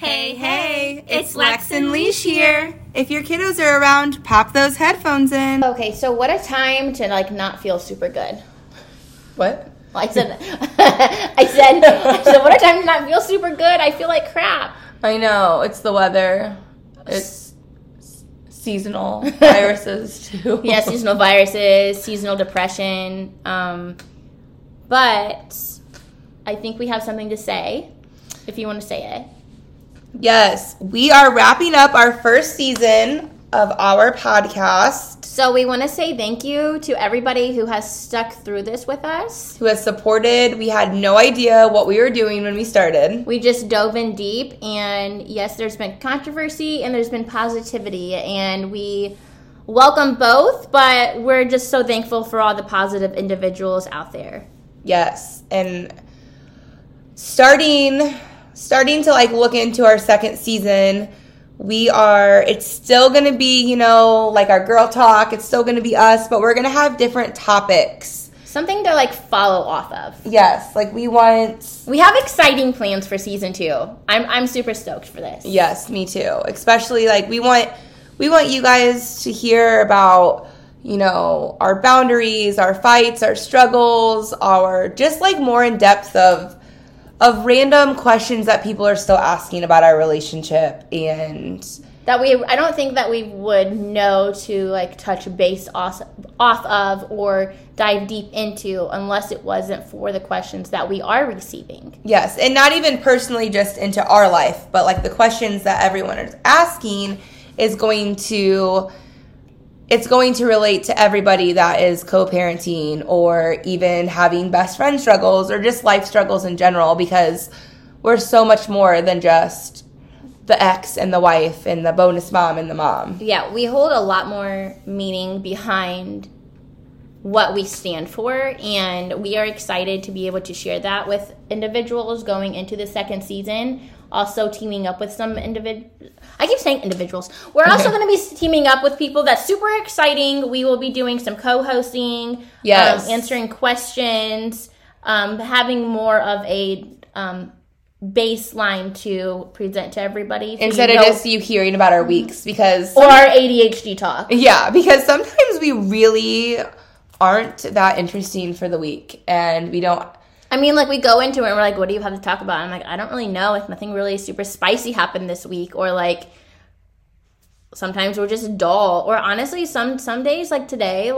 Hey, hey, it's Lex and Leash here. If your kiddos are around, pop those headphones in. Okay, so what a time to, not feel super good. What? I said, what a time to not feel super good. I feel like crap. I know. It's the weather. It's seasonal viruses, too. Yeah, seasonal viruses, seasonal depression. But I think we have something to say, if you want to say it. Yes, we are wrapping up our first season of our podcast. So we want to say thank you to everybody who has stuck through this with us. Who has supported. We had no idea what we were doing when we started. We just dove in deep, and yes, there's been controversy and there's been positivity, and we welcome both, but we're just so thankful for all the positive individuals out there. Yes, and starting to look into our second season, it's still going to be, our girl talk. It's still going to be us, but we're going to have different topics. Something to follow off of. Yes, we have exciting plans for season 2. I'm super stoked for this. Yes, me too. Especially we want you guys to hear about our boundaries, our fights, our struggles, our just more in depth of random questions that people are still asking about our relationship, and that I don't think that we would know to touch base off of or dive deep into unless it wasn't for the questions that we are receiving. Yes, and not even personally just into our life, but the questions that everyone is asking it's going to relate to everybody that is co-parenting or even having best friend struggles or just life struggles in general, because we're so much more than just the ex and the wife and the bonus mom and the mom. Yeah, we hold a lot more meaning behind what we stand for, and we are excited to be able to share that with individuals going into the second season. Also teaming up with some individuals. We're also going to be teaming up with people. That's super exciting. We will be doing some co-hosting, answering questions, having more of a baseline to present to everybody. Instead of just you hearing about our weeks. Or our ADHD talk. Yeah, because sometimes we really aren't that interesting for the week, and we don't... we go into it and we're like, what do you have to talk about? And I'm I don't really know. If nothing really super spicy happened this week, or sometimes we're just dull. Or honestly, some days today,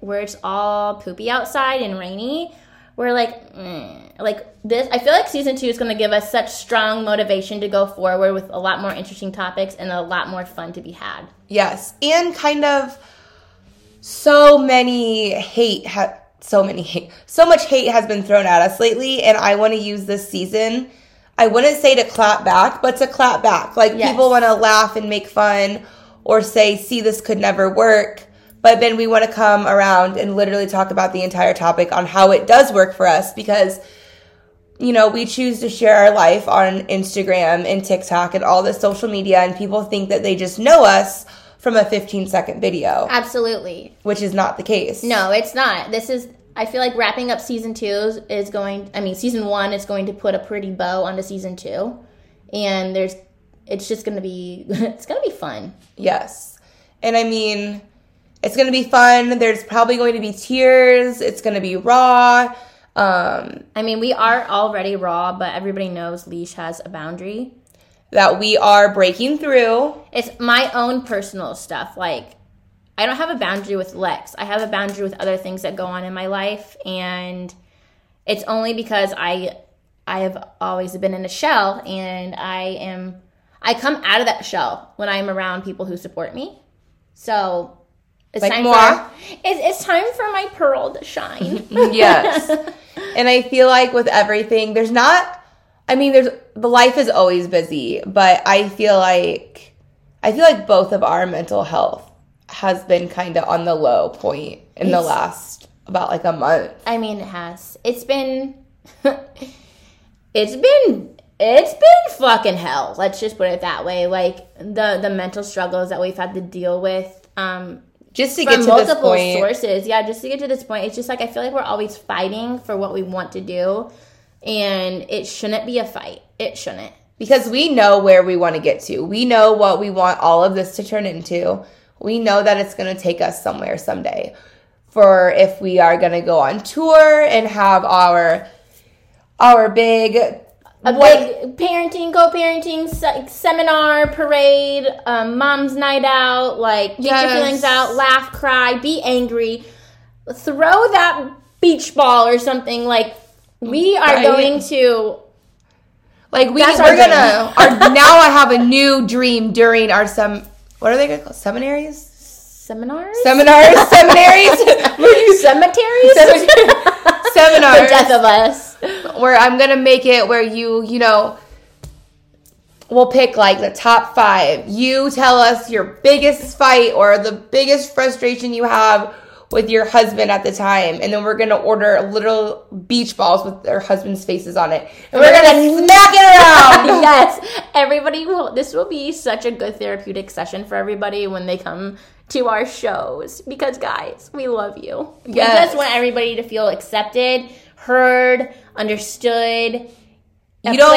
where it's all poopy outside and rainy, we're this. I feel like season 2 is going to give us such strong motivation to go forward with a lot more interesting topics and a lot more fun to be had. Yes, and so much hate has been thrown at us lately, and I want to use this season, I wouldn't say to clap back, but to clap back. People want to laugh and make fun or say, see, this could never work. But then we want to come around and literally talk about the entire topic on how it does work for us, because, we choose to share our life on Instagram and TikTok and all the social media, and people think that they just know us from a 15-second video. Absolutely. Which is not the case. No, it's not. I feel like wrapping up season 2 is going... season 1 is going to put a pretty bow onto season 2. And it's just going to be... It's going to be fun. Yes. And it's going to be fun. There's probably going to be tears. It's going to be raw. We are already raw, but everybody knows Leash has a boundary that we are breaking through. It's my own personal stuff. I don't have a boundary with Lex. I have a boundary with other things that go on in my life. And it's only because I have always been in a shell. And I come out of that shell when I'm around people who support me. So it's it's time for my pearl to shine. Yes. And I feel with everything, there's not... the life is always busy, but I feel like both of our mental health has been kind of on the low point in the last about a month. It has. It's been fucking hell. Let's just put it that way. The mental struggles that we've had to deal with, just to get to this point. From multiple sources. Yeah, just to get to this point. It's just I feel like we're always fighting for what we want to do. And it shouldn't be a fight. It shouldn't. because we know where we want to get to. We know what we want all of this to turn into. We know that it's going to take us somewhere someday. For if we are going to go on tour and have our big parenting, co-parenting seminar, parade, mom's night out, like get your feelings out, laugh, cry, be angry, throw that beach ball or something. Like we are going to. Like we're gonna. Now I have a new dream during our what are they called? Seminars. Seminars. The death of us. Where I'm gonna make it where you we'll pick like the top 5. You tell us your biggest fight or the biggest frustration you have with your husband at the time, and then we're gonna order little beach balls with their husband's faces on it, and we're gonna smack it around. Yes, everybody will. This will be such a good therapeutic session for everybody when they come to our shows, because guys, we love you. Yes. We just want everybody to feel accepted, heard, understood. You don't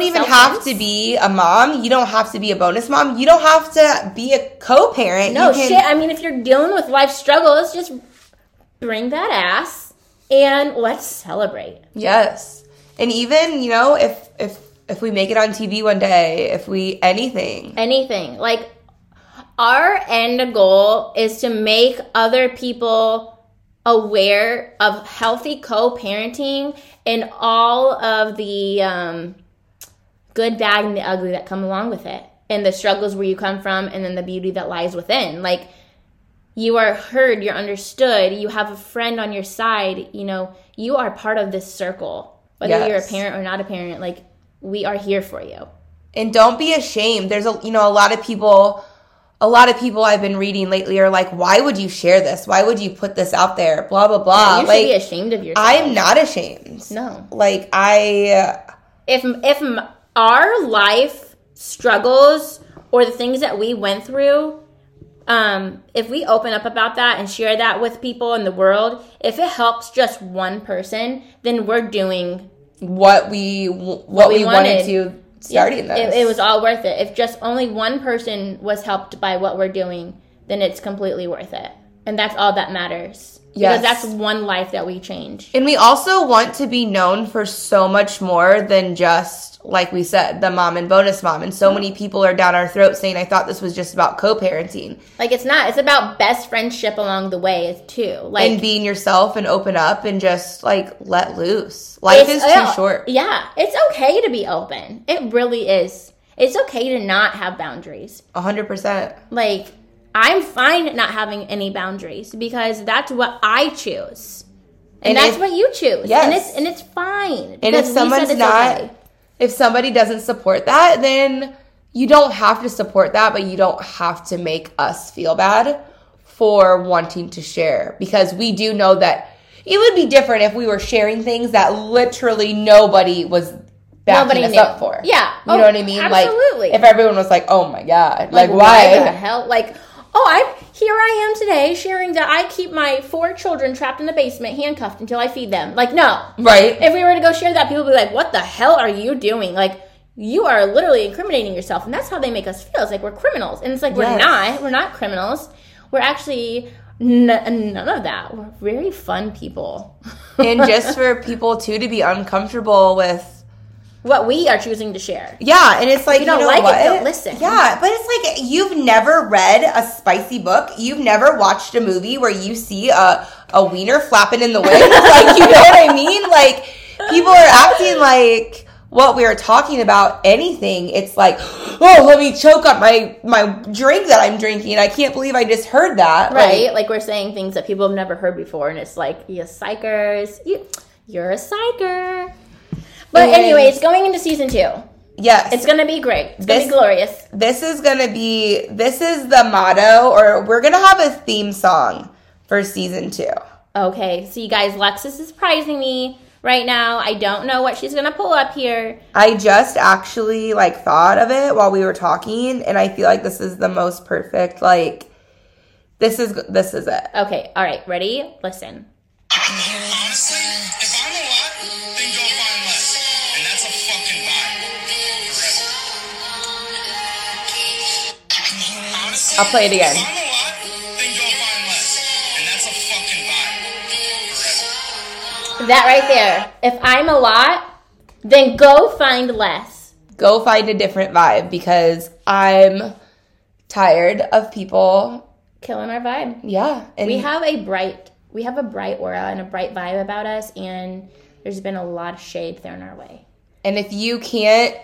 even have to be a mom. You don't have to be a bonus mom. You don't have to be a co-parent. No, I mean, if you're dealing with life struggles, just bring that ass and let's celebrate. Yes. And even, if we make it on TV one day, if we anything. Like, our end goal is to make other people aware of healthy co-parenting and all of the good, bad, and the ugly that come along with it, and the struggles where you come from, and then the beauty that lies within. Like, you are heard, you're understood, you have a friend on your side, you are part of this circle, whether you're a parent or not a parent. Like, we are here for you, and don't be ashamed. There's a lot of people I've been reading lately are like, why would you share this? Why would you put this out there? Blah, blah, blah. Yeah, you should be ashamed of yourself. I'm not ashamed. No. Like, If our life struggles or the things that we went through, if we open up about that and share that with people in the world, if it helps just one person, then we're doing what we wanted to. Starting this. It was all worth it. If just only one person was helped by what we're doing, then it's completely worth it. And that's all that matters. Yes. Because that's one life that we change. And we also want to be known for so much more than just, like we said, the mom and bonus mom. And so many people are down our throat saying, I thought this was just about co-parenting. Like, it's not. It's about best friendship along the way, too. Like, and being yourself and open up and just, like, let loose. Life is too short. Yeah. It's okay to be open. It really is. It's okay to not have boundaries. 100%. Like, I'm fine not having any boundaries because that's what I choose. And that's what you choose. Yes. And it's fine. And if someone's if somebody doesn't support that, then you don't have to support that, but you don't have to make us feel bad for wanting to share, because we do know that it would be different if we were sharing things that literally nobody was backing us up for. Yeah. You know what I mean? Absolutely. Like, if everyone was like, oh my God, like why the hell? Like, oh, here I am today sharing that I keep my 4 children trapped in the basement handcuffed until I feed them. Like, no. Right. If we were to go share that, people would be like, what the hell are you doing? Like, you are literally incriminating yourself. And that's how they make us feel. It's like we're criminals. And it's like, we're not. We're not criminals. We're actually none of that. We're very fun people. And just for people, too, to be uncomfortable with what we are choosing to share. Yeah, and it's like, you know what? It, don't listen. Yeah, but it's like, you've never read a spicy book. You've never watched a movie where you see a wiener flapping in the wind. Like, you know what I mean? Like, people are acting like what we are talking about, anything. It's like, oh, let me choke on my drink that I'm drinking. I can't believe I just heard that. Right, like we're saying things that people have never heard before, and it's like, you psychers. You're a psycher. But anyways, going into season 2. Yes. It's going to be great. It's going to be glorious. This is the motto, or we're going to have a theme song for season 2. Okay. So you guys, Lex is surprising me right now. I don't know what she's going to pull up here. I just actually thought of it while we were talking, and I feel like this is the most perfect, this is it. Okay. All right. Ready? Listen. Honestly, if I'm a lot, then go find less. And that's a fucking vibe. I'll play it again. That right there. If I'm a lot, then go find less. Go find a different vibe, because I'm tired of people killing our vibe. Yeah. And we have a bright aura and a bright vibe about us, and there's been a lot of shade thrown our way. And if you can't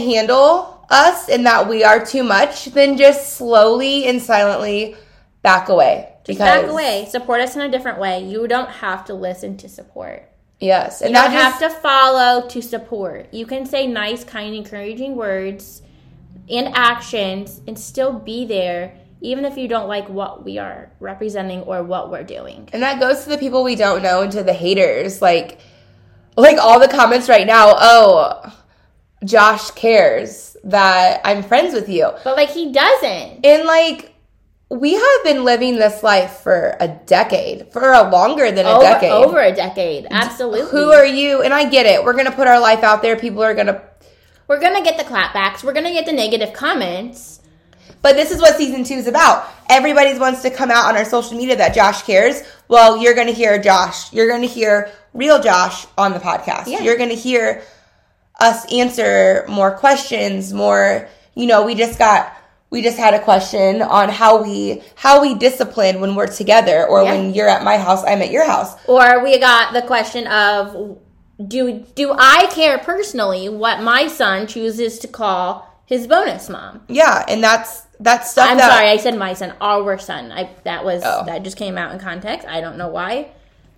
handle us and that we are too much, then just slowly and silently back away. Just back away. Support us in a different way. You don't have to listen to support. Yes. And you don't have to follow to support. You can say nice, kind, encouraging words and actions and still be there, even if you don't like what we are representing or what we're doing. And that goes to the people we don't know and to the haters. Like all the comments right now, oh, Josh cares that I'm friends with you. But, he doesn't. And, we have been living this life for a decade. For longer than a decade. Over a decade. Absolutely. Who are you? And I get it. We're going to put our life out there. People are going to... We're going to get the clapbacks. We're going to get the negative comments. But this is what season 2 is about. Everybody wants to come out on our social media that Josh cares. Well, you're going to hear Josh. You're going to hear real Josh on the podcast. Yeah. You're going to hear us answer more questions, more, we just had a question on how we discipline when we're together, or when you're at my house, I'm at your house. Or we got the question of, do I care personally what my son chooses to call his bonus mom? Yeah, and that's stuff. I'm sorry, I said my son, our son. That just came out in context. I don't know why,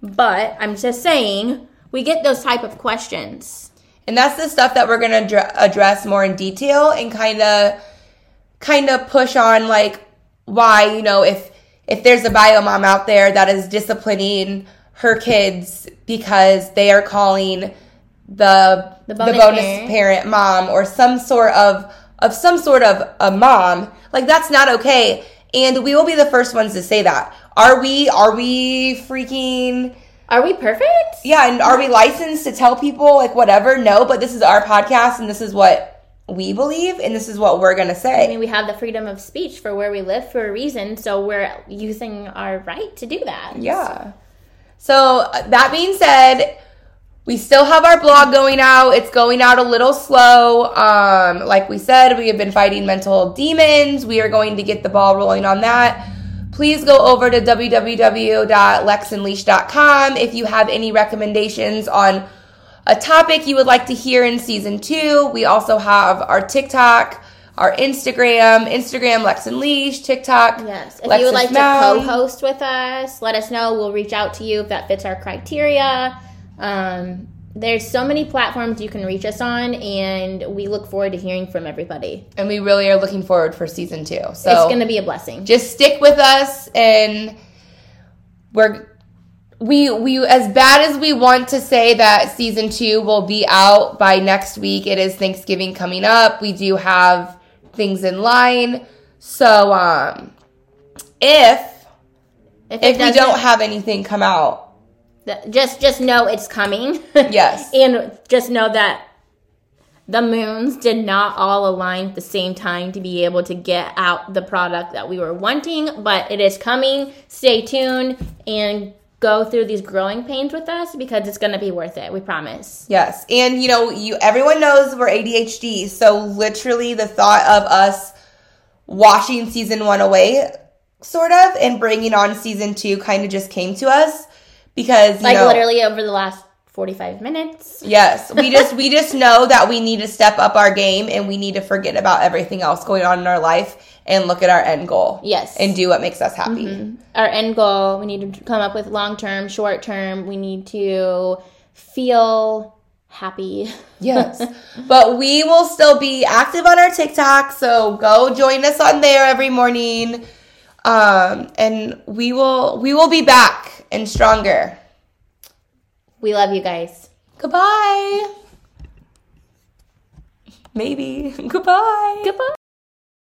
but I'm just saying we get those type of questions, and that's the stuff that we're gonna address more in detail and kind of push on, why if there's a bio mom out there that is disciplining her kids because they are calling the bonus parent mom, or some sort of a mom, that's not okay. And we will be the first ones to say that. Are we perfect? Yeah. And are we licensed to tell people whatever? No, but this is our podcast, and this is what we believe, and this is what we're going to say. I mean, we have the freedom of speech for where we live for a reason, so we're using our right to do that. Yeah. So that being said, we still have our blog going out. It's going out a little slow. Like we said, we have been fighting mental demons. We are going to get the ball rolling on that. Please go over to www.lexandleash.com if you have any recommendations on a topic you would like to hear in season 2. We also have our TikTok, our Instagram, Lex and Leash, TikTok. Yes. If you would like to co-host with us, let us know. We'll reach out to you if that fits our criteria. There's so many platforms you can reach us on, and we look forward to hearing from everybody. And we really are looking forward for season 2. So it's going to be a blessing. Just stick with us, and we as bad as we want to say that season 2 will be out by next week, it is Thanksgiving coming up. We do have things in line. So if we don't have anything come out, just know it's coming. Yes. And just know that the moons did not all align at the same time to be able to get out the product that we were wanting, but it is coming. Stay tuned and go through these growing pains with us, because it's going to be worth it. We promise. Yes. And, everyone knows we're ADHD, so literally the thought of us washing season 1 away, sort of, and bringing on season 2 kind of just came to us. Because, literally over the last 45 minutes. Yes. We just know that we need to step up our game, and we need to forget about everything else going on in our life and look at our end goal. Yes. And do what makes us happy. Mm-hmm. Our end goal, we need to come up with long-term, short-term. We need to feel happy. Yes. But we will still be active on our TikTok, so go join us on there every morning. And we will be back. And stronger. We love you guys. Goodbye. Maybe. Goodbye. Goodbye.